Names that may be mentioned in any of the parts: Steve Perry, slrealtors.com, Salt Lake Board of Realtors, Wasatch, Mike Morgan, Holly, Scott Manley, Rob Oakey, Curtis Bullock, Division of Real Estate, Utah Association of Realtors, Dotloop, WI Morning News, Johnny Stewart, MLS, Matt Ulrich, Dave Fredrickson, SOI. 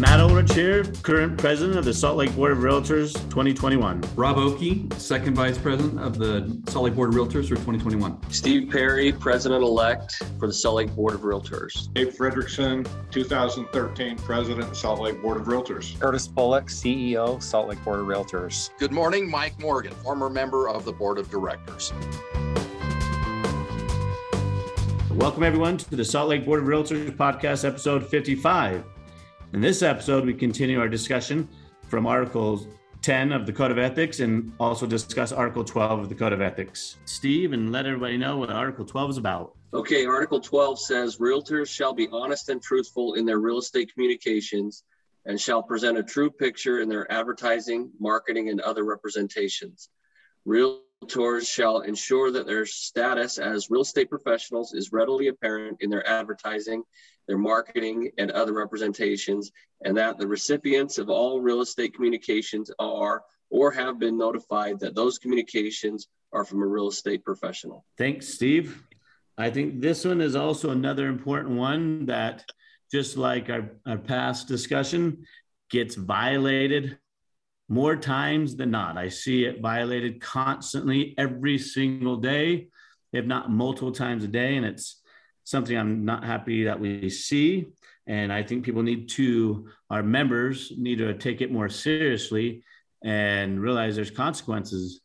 Matt Ulrich here, current president of the Salt Lake Board of Realtors 2021. Rob Oakey, second vice president of the Salt Lake Board of Realtors for 2021. Steve Perry, president-elect for the Salt Lake Board of Realtors. Dave Fredrickson, 2013 president, Salt Lake Board of Realtors. Curtis Bullock, CEO, Salt Lake Board of Realtors. Good morning, Mike Morgan, former member of the Board of Directors. Welcome, everyone, to the Salt Lake Board of Realtors podcast, episode 55. In this episode, we continue our discussion from Article 10 of the Code of Ethics and also discuss Article 12 of the Code of Ethics. Steve, and let everybody know what Article 12 is about. Okay, Article 12 says, Realtors shall be honest and truthful in their real estate communications and shall present a true picture in their advertising, marketing, and other representations. Realtors shall ensure that their status as real estate professionals is readily apparent in their advertising, their marketing, and other representations, and that the recipients of all real estate communications are or have been notified that those communications are from a real estate professional. Thanks, Steve. I think this one is also another important one that, just like our past discussion, gets violated more times than not. I see it violated constantly every single day, if not multiple times a day, and it's something I'm not happy that we see. And I think people our members need to take it more seriously and realize there's consequences.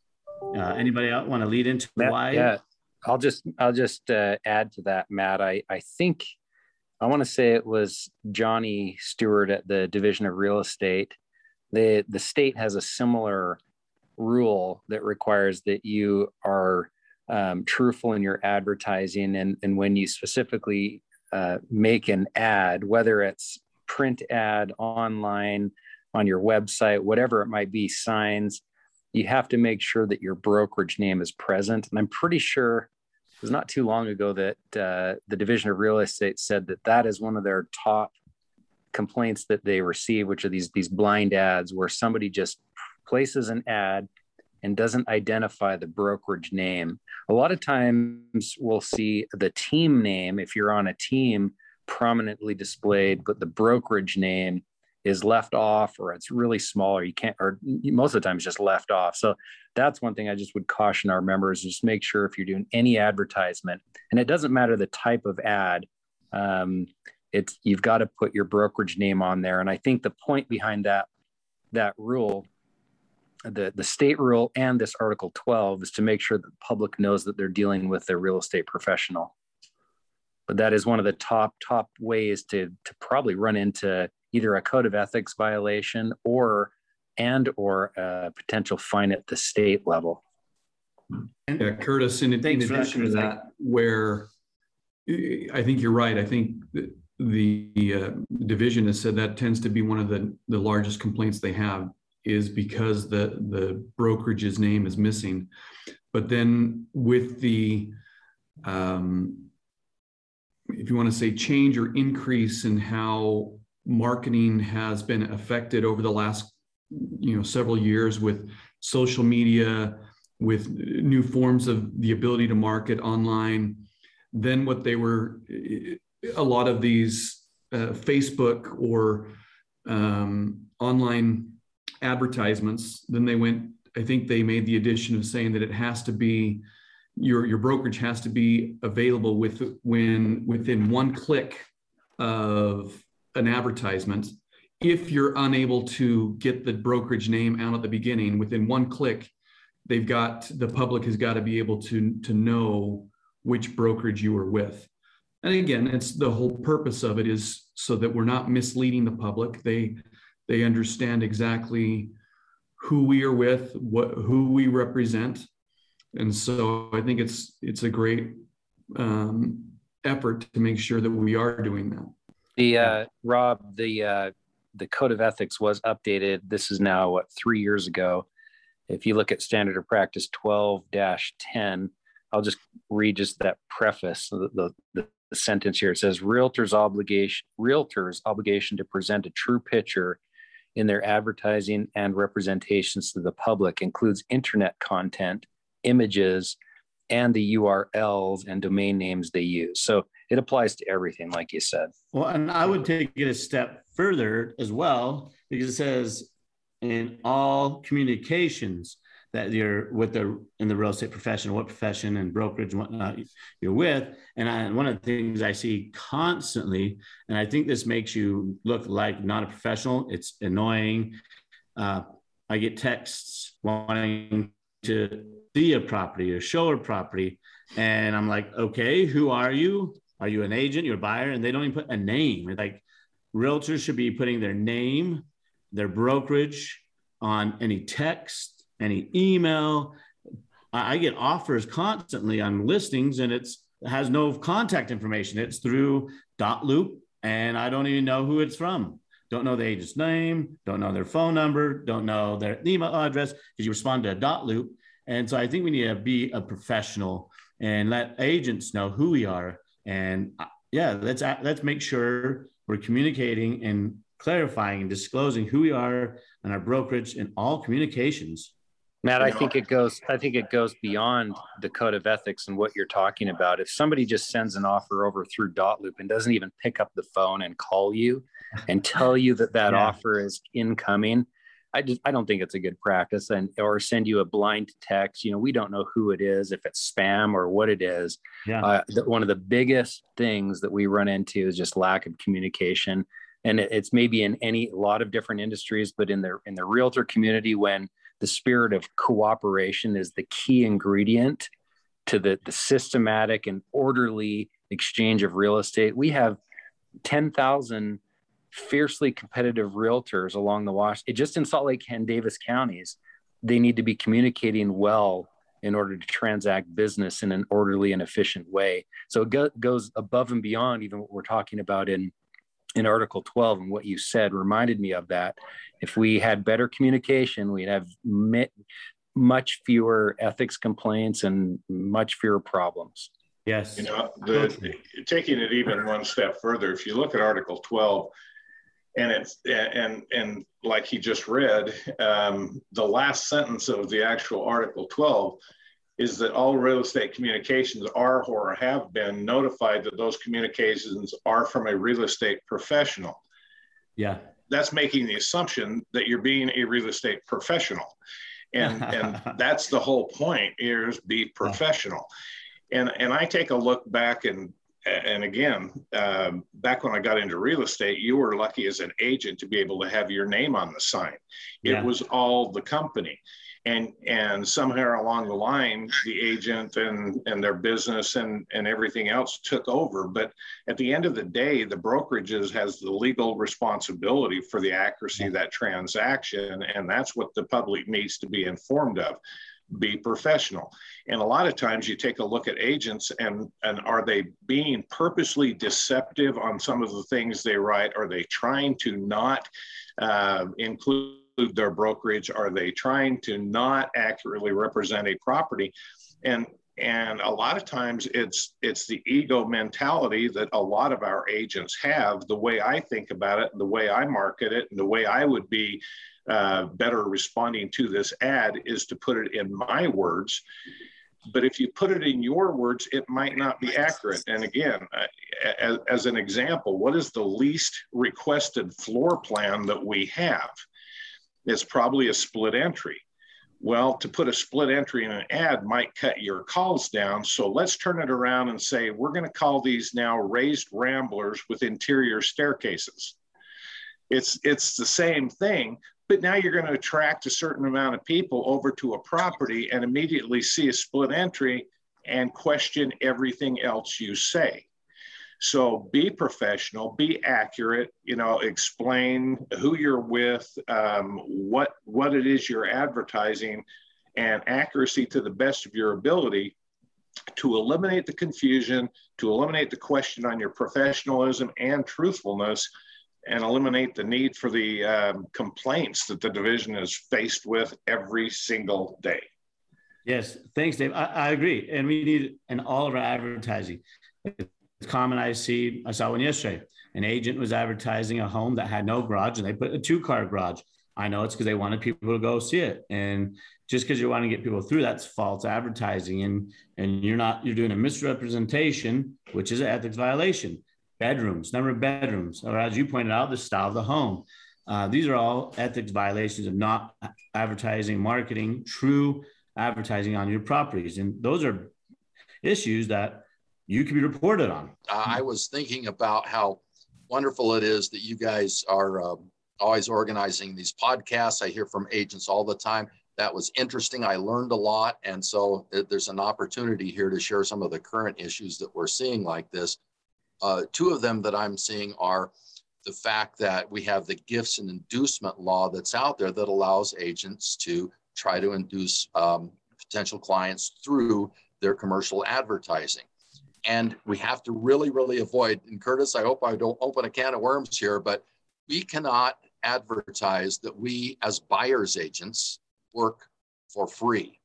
Anybody want to lead into why? Yeah, I'll just add to that, Matt. I think I want to say it was Johnny Stewart at the Division of Real Estate. The state has a similar rule that requires that you are truthful in your advertising, and when you specifically make an ad, whether it's print ad, online, on your website, whatever it might be, signs, you have to make sure that your brokerage name is present. And I'm pretty sure it was not too long ago that the Division of Real Estate said that is one of their top complaints that they receive, which are these blind ads where somebody just places an ad and doesn't identify the brokerage name. A lot of times we'll see the team name, if you're on a team, prominently displayed, but the brokerage name is left off, or it's really small, or you can't, or most of the time it's just left off. So that's one thing I just would caution our members, just make sure if you're doing any advertisement, and it doesn't matter the type of ad, you've got to put your brokerage name on there. And I think the point behind that rule, the state rule and this Article 12, is to make sure that the public knows that they're dealing with a real estate professional. But that is one of the top ways to probably run into either a code of ethics violation or a potential fine at the state level. Yeah, Curtis, in addition to that, where I think you're right. I think the division has said that tends to be one of the largest complaints they have, is because the brokerage's name is missing. But then with the, if you want to say change or increase in how marketing has been affected over the last, several years with social media, with new forms of the ability to market online, then what they were, a lot of these Facebook or online advertisements, then they went, I think they made the addition of saying that it has to be, your brokerage has to be available within one click of an advertisement. If you're unable to get the brokerage name out at the beginning, within one click, the public has got to be able to know which brokerage you are with. And again, it's the whole purpose of it is so that we're not misleading the public. They understand exactly who we are with, who we represent. And so I think it's a great effort to make sure that we are doing that. Rob, the Code of Ethics was updated. This is now, 3 years ago. If you look at Standard of Practice 12-10, I'll just read just that preface, the sentence here. It says, realtors' obligation to present a true picture in their advertising and representations to the public includes internet content, images, and the URLs and domain names they use. So it applies to everything, like you said. Well, and I would take it a step further as well, because it says in all communications that you're with in the real estate profession, what profession and brokerage and whatnot you're with. And one of the things I see constantly, and I think this makes you look like not a professional, it's annoying. I get texts wanting to see a property or show a property. And I'm like, okay, who are you? Are you an agent? You're a buyer? And they don't even put a name. It's like realtors should be putting their name, their brokerage on any text, any email. I get offers constantly on listings, and it has no contact information. It's through Dotloop, and I don't even know who it's from. Don't know the agent's name, don't know their phone number, don't know their email address, because you respond to a Dotloop. And so I think we need to be a professional and let agents know who we are. And yeah, let's make sure we're communicating and clarifying and disclosing who we are and our brokerage in all communications. Matt, I think it goes beyond the code of ethics and what you're talking about. If somebody just sends an offer over through Dotloop and doesn't even pick up the phone and call you and tell you that offer is incoming, I don't think it's a good practice. And or send you a blind text. You know, we don't know who it is, if it's spam or what it is. Yeah. One of the biggest things that we run into is just lack of communication, and it's maybe in a lot of different industries, but in the realtor community, when the spirit of cooperation is the key ingredient to the systematic and orderly exchange of real estate. We have 10,000 fiercely competitive realtors along the Wasatch, just in Salt Lake and Davis counties. They need to be communicating well in order to transact business in an orderly and efficient way. So it goes above and beyond even what we're talking about in Article 12, and what you said reminded me of that. If we had better communication, we'd have much fewer ethics complaints and much fewer problems. Yes. You know, taking it even one step further, if you look at Article 12, and like he just read, the last sentence of the actual Article 12 is that all real estate communications are or have been notified that those communications are from a real estate professional. Yeah. That's making the assumption that you're being a real estate professional. And that's the whole point, is be professional. And I take a look back, and again, back when I got into real estate, you were lucky as an agent to be able to have your name on the sign. Yeah. It was all the company. And somewhere along the line, the agent and their business and everything else took over. But at the end of the day, the brokerages has the legal responsibility for the accuracy of that transaction. And that's what the public needs to be informed of. Be professional. And a lot of times you take a look at agents and are they being purposely deceptive on some of the things they write? Are they trying to not include their brokerage? Are they trying to not accurately represent a property? And a lot of times it's the ego mentality that a lot of our agents have. The way I think about it, the way I market it, and the way I would be better responding to this ad is to put it in my words. But if you put it in your words, it might not be accurate. And again, as an example, what is the least requested floor plan that we have? It's probably a split entry. Well, to put a split entry in an ad might cut your calls down. So let's turn it around and say, we're going to call these now raised ramblers with interior staircases. It's the same thing, but now you're going to attract a certain amount of people over to a property and immediately see a split entry and question everything else you say. So be professional, be accurate, you know, explain who you're with, what it is you're advertising, and accuracy to the best of your ability to eliminate the confusion, to eliminate the question on your professionalism and truthfulness, and eliminate the need for the complaints that the division is faced with every single day. Yes, thanks, Dave. I agree. And we need in all of our advertising. Common I saw one yesterday. An agent was advertising a home that had no garage, and they put a 2-car garage. I know it's because they wanted people to go see it, and just because you want to get people through, that's false advertising, and you're doing a misrepresentation, which is an ethics violation. bedrooms, number of bedrooms, or as you pointed out, the style of the home. These are all ethics violations of not advertising, marketing, true advertising on your properties. And those are issues that you can be reported on. I was thinking about how wonderful it is that you guys are always organizing these podcasts. I hear from agents all the time. That was interesting. I learned a lot. And so there's an opportunity here to share some of the current issues that we're seeing like this. Two of them that I'm seeing are the fact that we have the gifts and inducement law that's out there that allows agents to try to induce potential clients through their commercial advertising. And we have to really, really avoid, and Curtis, I hope I don't open a can of worms here, but we cannot advertise that we as buyer's agents work for free.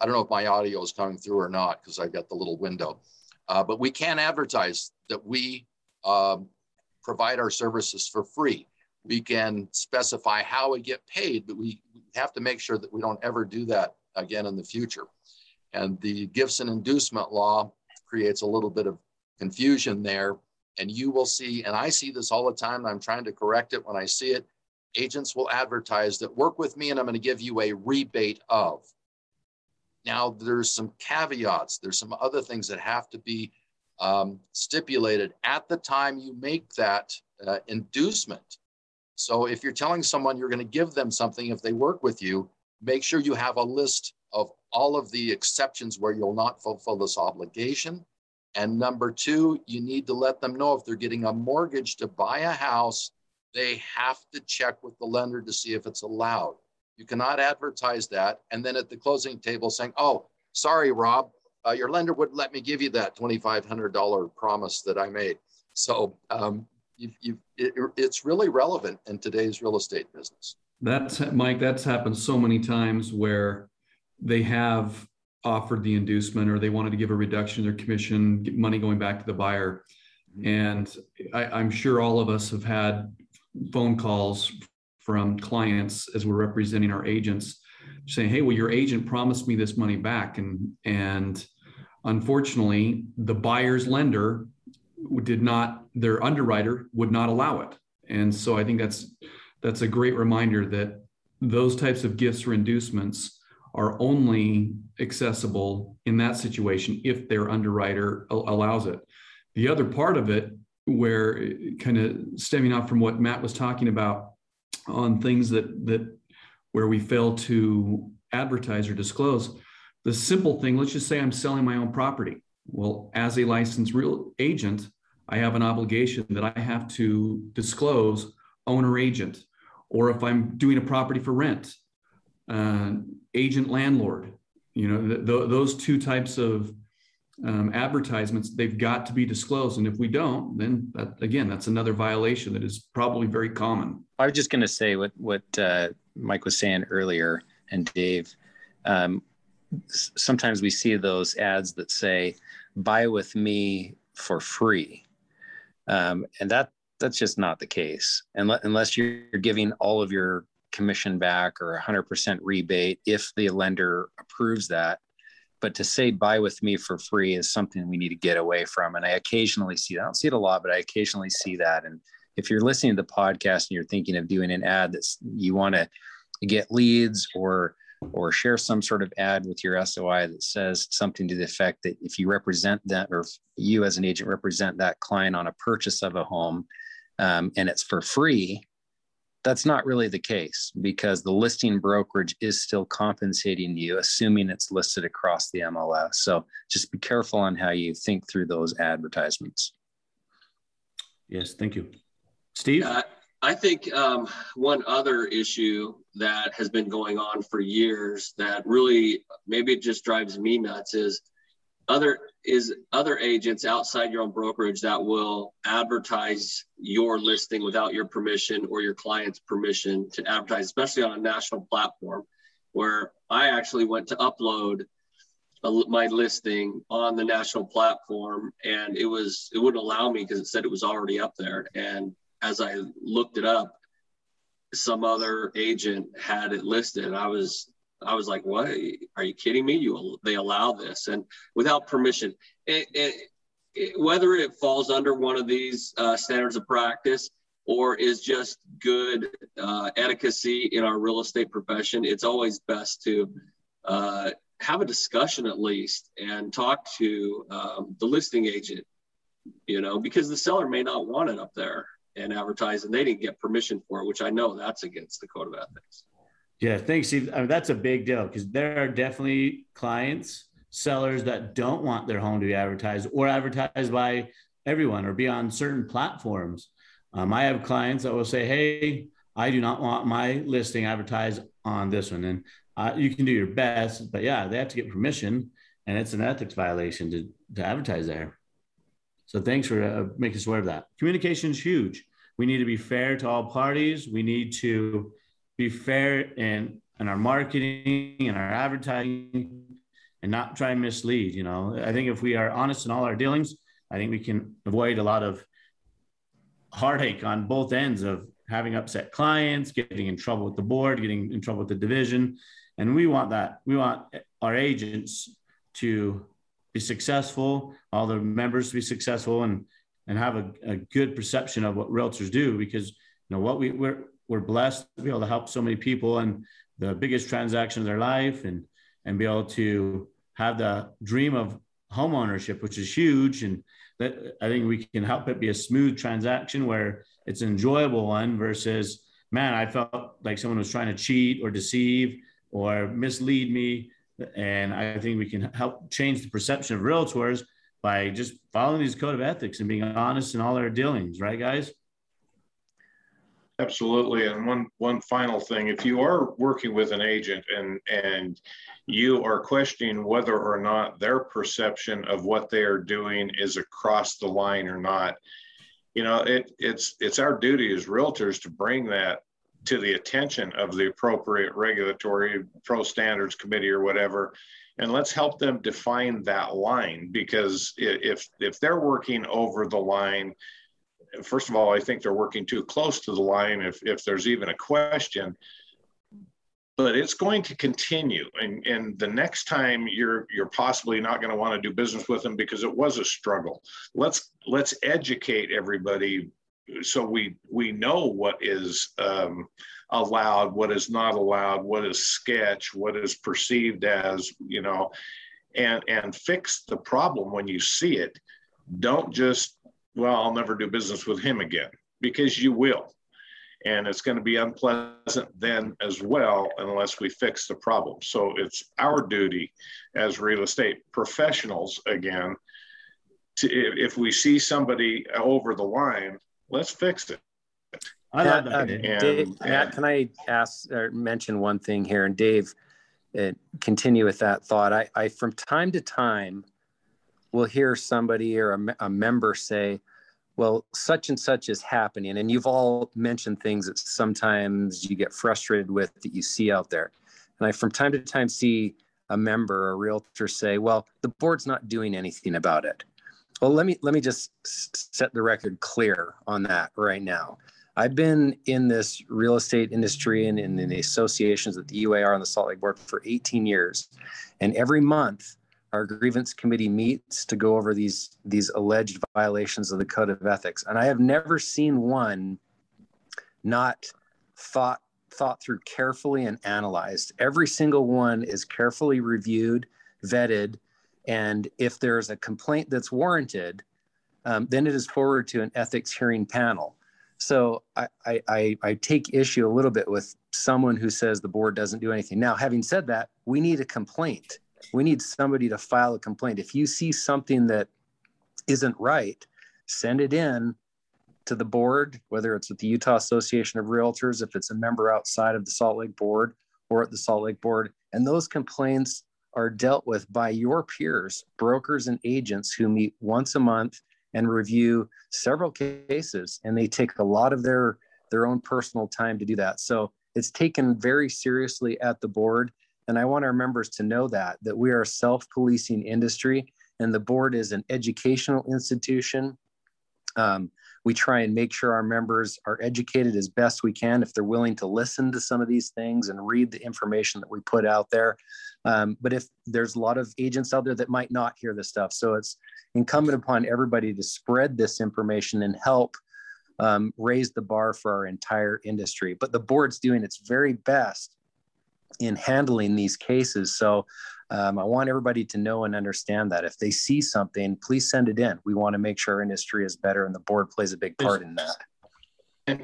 I don't know if my audio is coming through or not because I've got the little window, but we can't advertise that we provide our services for free. We can specify how we get paid, but we have to make sure that we don't ever do that again in the future. And the gifts and inducement law creates a little bit of confusion there. And you will see, and I see this all the time, and I'm trying to correct it when I see it, agents will advertise that work with me and I'm going to give you a rebate of. Now there's some caveats. There's some other things that have to be stipulated at the time you make that inducement. So if you're telling someone you're going to give them something if they work with you, make sure you have a list of all of the exceptions where you'll not fulfill this obligation. And number two, you need to let them know if they're getting a mortgage to buy a house, they have to check with the lender to see if it's allowed. You cannot advertise that. And then at the closing table saying, oh, sorry, Rob, your lender wouldn't let me give you that $2,500 promise that I made. So it's really relevant in today's real estate business. That's, Mike, that's happened so many times where they have offered the inducement or they wanted to give a reduction in their commission, get money going back to the buyer. And I'm sure all of us have had phone calls from clients as we're representing our agents saying, hey, well, your agent promised me this money back. And unfortunately, the buyer's lender did not, their underwriter would not allow it. And so I think that's a great reminder that those types of gifts or inducements are only accessible in that situation if their underwriter allows it. The other part of it, where kind of stemming off from what Matt was talking about on things that where we fail to advertise or disclose, the simple thing, let's just say I'm selling my own property. Well, as a licensed real agent, I have an obligation that I have to disclose owner agent, or if I'm doing a property for rent, agent landlord, you know, those two types of advertisements, they've got to be disclosed. And if we don't, then that, again, that's another violation that is probably very common. I was just going to say what Mike was saying earlier, and Dave, sometimes we see those ads that say, buy with me for free. And that's just not the case. Unless you're giving all of your commission back or 100% rebate, if the lender approves that. But to say buy with me for free is something we need to get away from. And I occasionally see that. I don't see it a lot, but I occasionally see that. And if you're listening to the podcast and you're thinking of doing an ad that's you want to get leads or share some sort of ad with your SOI that says something to the effect that if you represent that, or if you as an agent represent that client on a purchase of a home and it's for free, that's not really the case, because the listing brokerage is still compensating you, assuming it's listed across the MLS. So just be careful on how you think through those advertisements. Yes, thank you. Steve? I think one other issue that has been going on for years that really maybe it just drives me nuts is other agents outside your own brokerage that will advertise your listing without your permission or your client's permission to advertise, especially on a national platform, where I actually went to upload my listing on the national platform and it wouldn't allow me because it said it was already up there. And as I looked it up, some other agent had it listed. I was like, what? Are you kidding me? They allow this and without permission. whether it falls under one of these standards of practice or is just good etiquette in our real estate profession, it's always best to have a discussion at least and talk to the listing agent, you know, because the seller may not want it up there and advertise, and they didn't get permission for it, which I know that's against the code of ethics. Yeah, thanks, Steve. I mean, that's a big deal, because there are definitely clients, sellers that don't want their home to be advertised or advertised by everyone or be on certain platforms. I have clients that will say, hey, I do not want my listing advertised on this one. And you can do your best, but yeah, they have to get permission, and it's an ethics violation to advertise there. So thanks for making us aware of that. Communication is huge. We need to be fair to all parties. We need to be fair in our marketing and our advertising, and not try and mislead. You know, I think if we are honest in all our dealings, I think we can avoid a lot of heartache on both ends of having upset clients, getting in trouble with the board, getting in trouble with the division. And we want that. We want our agents to be successful, all the members to be successful, and have a good perception of what realtors do, because you know what we're blessed to be able to help so many people in the biggest transaction of their life, and be able to have the dream of home ownership, which is huge. And that, I think we can help it be a smooth transaction where it's an enjoyable one versus, man, I felt like someone was trying to cheat or deceive or mislead me. And I think we can help change the perception of realtors by just following these code of ethics and being honest in all our dealings. Right, guys? Absolutely. And one final thing, if you are working with an agent and you are questioning whether or not their perception of what they are doing is across the line or not, you know, it's our duty as realtors to bring that to the attention of the appropriate regulatory pro standards committee or whatever, and let's help them define that line, because if they're working over the line, first of all, I think they're working too close to the line if there's even a question, but it's going to continue. And the next time you're possibly not going to want to do business with them because it was a struggle. Let's educate everybody, so we know what is allowed, what is not allowed, what is sketch, what is perceived as, you know, and fix the problem when you see it. Don't just, well, I'll never do business with him again, because you will. And it's going to be unpleasant then as well, unless we fix the problem. So it's our duty as real estate professionals, again, to, if we see somebody over the line, let's fix it. I love that. Dave, Matt, can I ask or mention one thing here? And Dave, continue with that thought. I from time to time, we'll hear somebody or a member say, well, such and such is happening. And you've all mentioned things that sometimes you get frustrated with that you see out there. And I, from time to time, see a member or a realtor say, well, the board's not doing anything about it. Well, let me just set the record clear on that right now. I've been in this real estate industry and in the associations at the UAR and the Salt Lake Board for 18 years. And every month, our grievance committee meets to go over these alleged violations of the code of ethics. And I have never seen one not thought through carefully and analyzed. Every single one is carefully reviewed, vetted, and if there's a complaint that's warranted, then it is forwarded to an ethics hearing panel. So I take issue a little bit with someone who says the board doesn't do anything. Now, having said that, we need a complaint. We need somebody to file a complaint. If you see something that isn't right, send it in to the board, whether it's with the Utah Association of Realtors, if it's a member outside of the Salt Lake Board or at the Salt Lake Board. And those complaints are dealt with by your peers, brokers and agents who meet once a month and review several cases. And they take a lot of their own personal time to do that. So it's taken very seriously at the board. And I want our members to know that we are a self-policing industry, and the board is an educational institution. We try and make sure our members are educated as best we can. If they're willing to listen to some of these things and read the information that we put out there, But if there's a lot of agents out there that might not hear this stuff, so it's incumbent upon everybody to spread this information and help raise the bar for our entire industry. But the board's doing its very best in handling these cases. So I want everybody to know and understand that if they see something, please send it in. We want to make sure our industry is better, and the board plays a big part in that.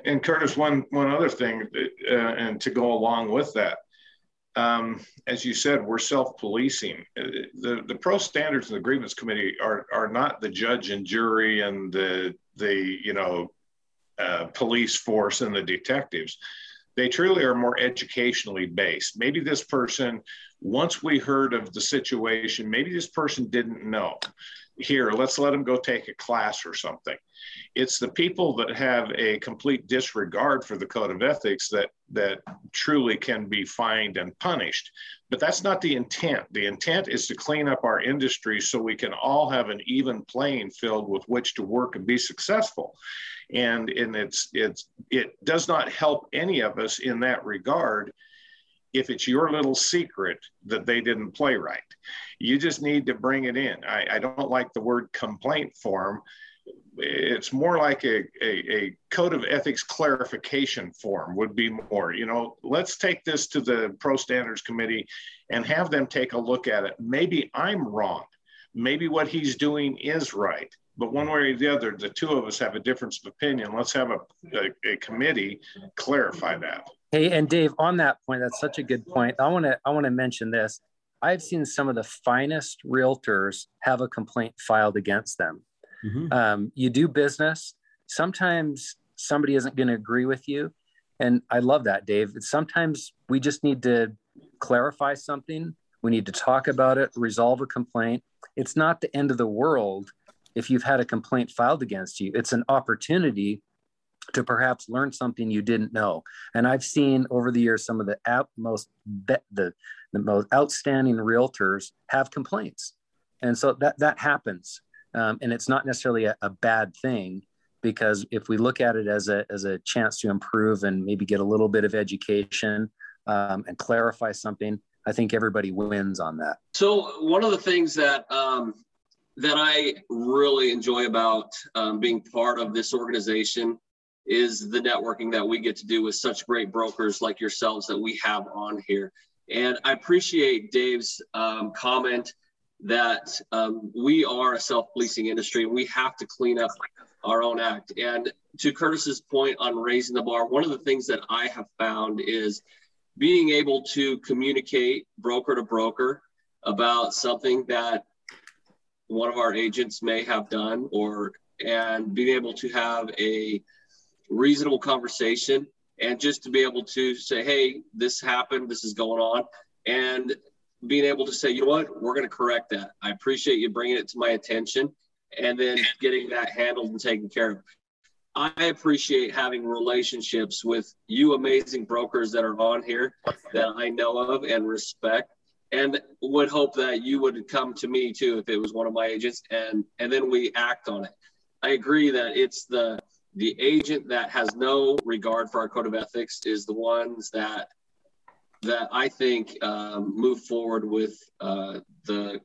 And Curtis, one other thing, and to go along with that, as you said, we're self-policing. The Pro Standards and the Grievance Committee are not the judge and jury and the police force and the detectives. They truly are more educationally based. Maybe this person, once we heard of the situation, maybe this person didn't know. Here, let's let them go take a class or something. It's the people that have a complete disregard for the code of ethics that truly can be fined and punished. But that's not the intent. The intent is to clean up our industry so we can all have an even playing field with which to work and be successful. And it does not help any of us in that regard if it's your little secret that they didn't play right. You just need to bring it in. I don't like the word complaint form. It's more like a code of ethics clarification form would be more, let's take this to the Pro Standards Committee and have them take a look at it. Maybe I'm wrong. Maybe what he's doing is right. But one way or the other, the two of us have a difference of opinion. Let's have a committee clarify that. Hey, and Dave, on that point, that's such a good point. I want to mention this. I've seen some of the finest realtors have a complaint filed against them. Mm-hmm. You do business. Sometimes somebody isn't going to agree with you. And I love that, Dave. Sometimes we just need to clarify something. We need to talk about it, resolve a complaint. It's not the end of the world if you've had a complaint filed against you. It's an opportunity to perhaps learn something you didn't know. And I've seen over the years some of the most outstanding realtors have complaints. And so that happens. And it's not necessarily a bad thing, because if we look at it as a chance to improve and maybe get a little bit of education and clarify something, I think everybody wins on that. So one of the things that I really enjoy about being part of this organization is the networking that we get to do with such great brokers like yourselves that we have on here. And I appreciate Dave's comment that we are a self-policing industry and we have to clean up our own act. And to Curtis's point on raising the bar, one of the things that I have found is being able to communicate broker to broker about something that one of our agents may have done, and being able to have a reasonable conversation and just to be able to say, hey, this happened, this is going on. And being able to say, you know what, we're going to correct that. I appreciate you bringing it to my attention, and then getting that handled and taken care of. I appreciate having relationships with you amazing brokers that are on here that I know of and respect, and would hope that you would come to me too if it was one of my agents, and then we act on it. I agree that it's the agent that has no regard for our code of ethics is the ones that I think move forward with the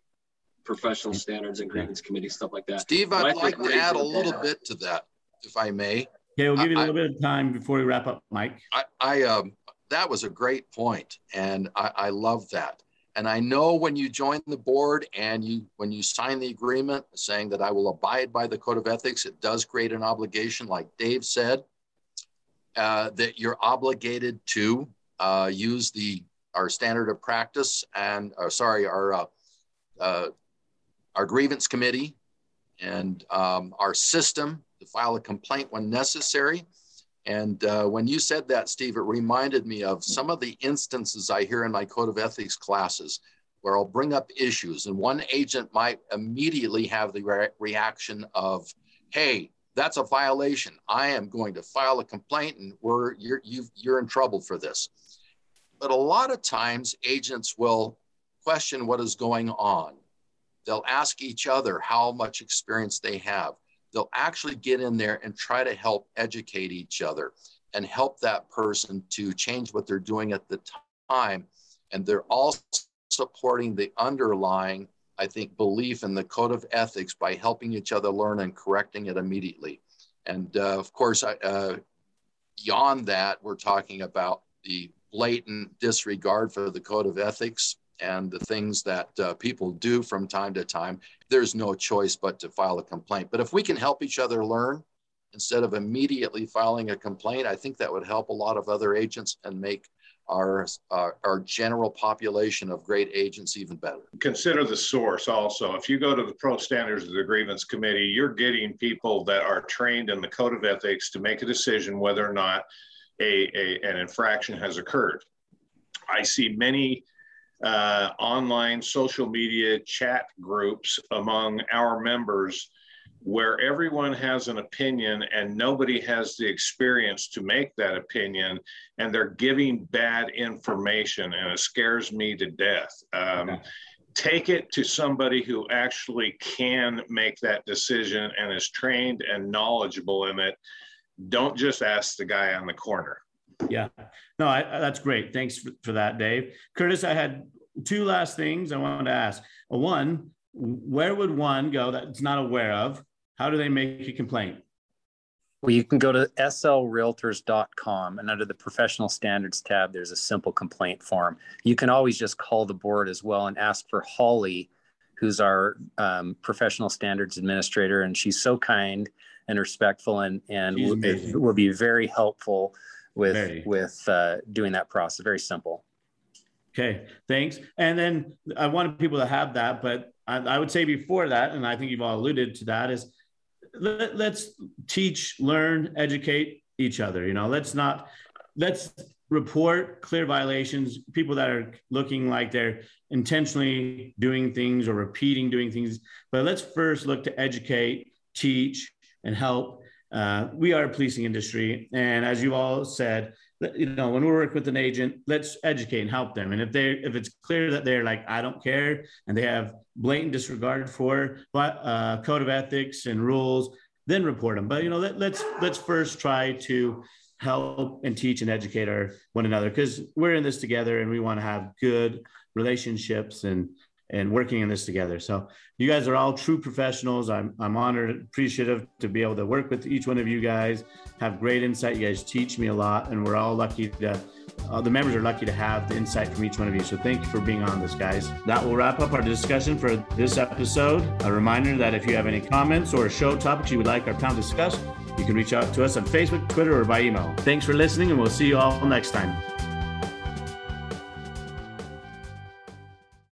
professional standards and grievance committee, stuff like that. Steve, I'd like to add a little bit to that, if I may. Yeah, we'll give you a little bit of time before we wrap up, Mike. That was a great point, and I love that. And I know when you join the board and when you sign the agreement saying that I will abide by the code of ethics, it does create an obligation, like Dave said, that you're obligated to use our standard of practice and our grievance committee and our system to file a complaint when necessary. And when you said that, Steve, it reminded me of some of the instances I hear in my code of ethics classes where I'll bring up issues and one agent might immediately have the reaction of, hey, that's a violation. I am going to file a complaint and you're in trouble for this. But a lot of times agents will question what is going on. They'll ask each other how much experience they have. They'll actually get in there and try to help educate each other and help that person to change what they're doing at the time. And they're also supporting the underlying, I think, belief in the code of ethics by helping each other learn and correcting it immediately. And of course, beyond that, we're talking about the blatant disregard for the code of ethics and the things that people do from time to time. There's no choice but to file a complaint. But if we can help each other learn instead of immediately filing a complaint, I think that would help a lot of other agents and make our general population of great agents even better. Consider the source also. If you go to the Pro Standards of the Grievance Committee, you're getting people that are trained in the Code of Ethics to make a decision whether or not an infraction has occurred. I see many online social media chat groups among our members where everyone has an opinion and nobody has the experience to make that opinion, and they're giving bad information, and it scares me to death. Take it to somebody who actually can make that decision and is trained and knowledgeable in it. Don't just ask the guy on the corner. Yeah, no, that's great. Thanks for that, Dave. Curtis, I had two last things I wanted to ask. One, where would one go that's not aware of? How do they make a complaint? Well, you can go to slrealtors.com, and under the Professional Standards tab, there's a simple complaint form. You can always just call the board as well and ask for Holly, who's our Professional Standards Administrator, and she's so kind and respectful, and will be very helpful with doing that process. Very simple. Okay, thanks. And then I wanted people to have that, but I would say before that, and I think you've all alluded to that, is let's teach, learn, educate each other. You know, let's report clear violations, people that are looking like they're intentionally doing things or repeating doing things, but let's first look to educate, teach, and help. We are a policing industry, and as you all said, you know, when we work with an agent, let's educate and help them. And if it's clear that they're like, I don't care, and they have blatant disregard for code of ethics and rules, then report them. But you know, let's first try to help and teach and educate one another, because we're in this together, and we want to have good relationships and working in this together. So you guys are all true professionals. I'm honored, appreciative to be able to work with each one of you guys, have great insight. You guys teach me a lot, and we're all lucky that the members are lucky to have the insight from each one of you. So thank you for being on this, guys. That will wrap up our discussion for this episode. A reminder that if you have any comments or show topics you would like our panel discussed, you can reach out to us on Facebook, Twitter, or by email. Thanks for listening, and we'll see you all next time.